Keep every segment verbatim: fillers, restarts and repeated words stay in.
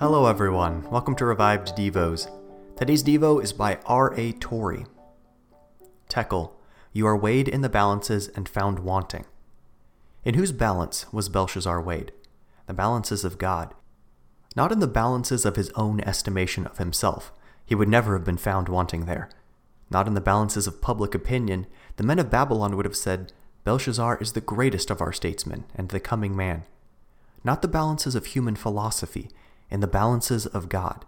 Hello everyone, welcome to Revived Devos. Today's Devo is by R. A. Torrey. Tekel, you are weighed in the balances and found wanting. In whose balance was Belshazzar weighed? The balances of God. Not in the balances of his own estimation of himself. He would never have been found wanting there. Not in the balances of public opinion. The men of Babylon would have said, Belshazzar is the greatest of our statesmen and the coming man. Not the balances of human philosophy. In the balances of God.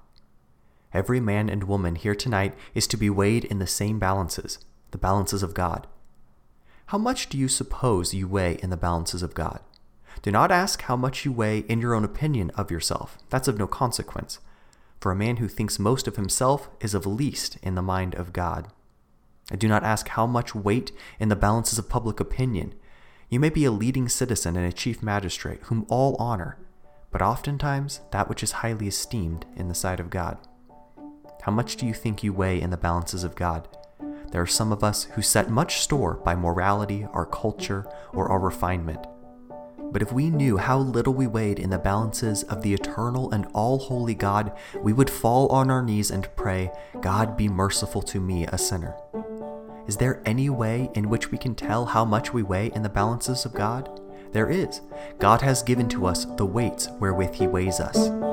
Every man and woman here tonight is to be weighed in the same balances, the balances of God. How much do you suppose you weigh in the balances of God? Do not ask how much you weigh in your own opinion of yourself. That's of no consequence. For a man who thinks most of himself is of least in the mind of God. And do not ask how much weight in the balances of public opinion. You may be a leading citizen and a chief magistrate whom all honor, but oftentimes that which is highly esteemed in the sight of God. How much do you think you weigh in the balances of God? There are some of us who set much store by morality, our culture, or our refinement. But if we knew how little we weighed in the balances of the eternal and all-holy God, we would fall on our knees and pray, God be merciful to me, a sinner. Is there any way in which we can tell how much we weigh in the balances of God? There is. God has given to us the weights wherewith he weighs us.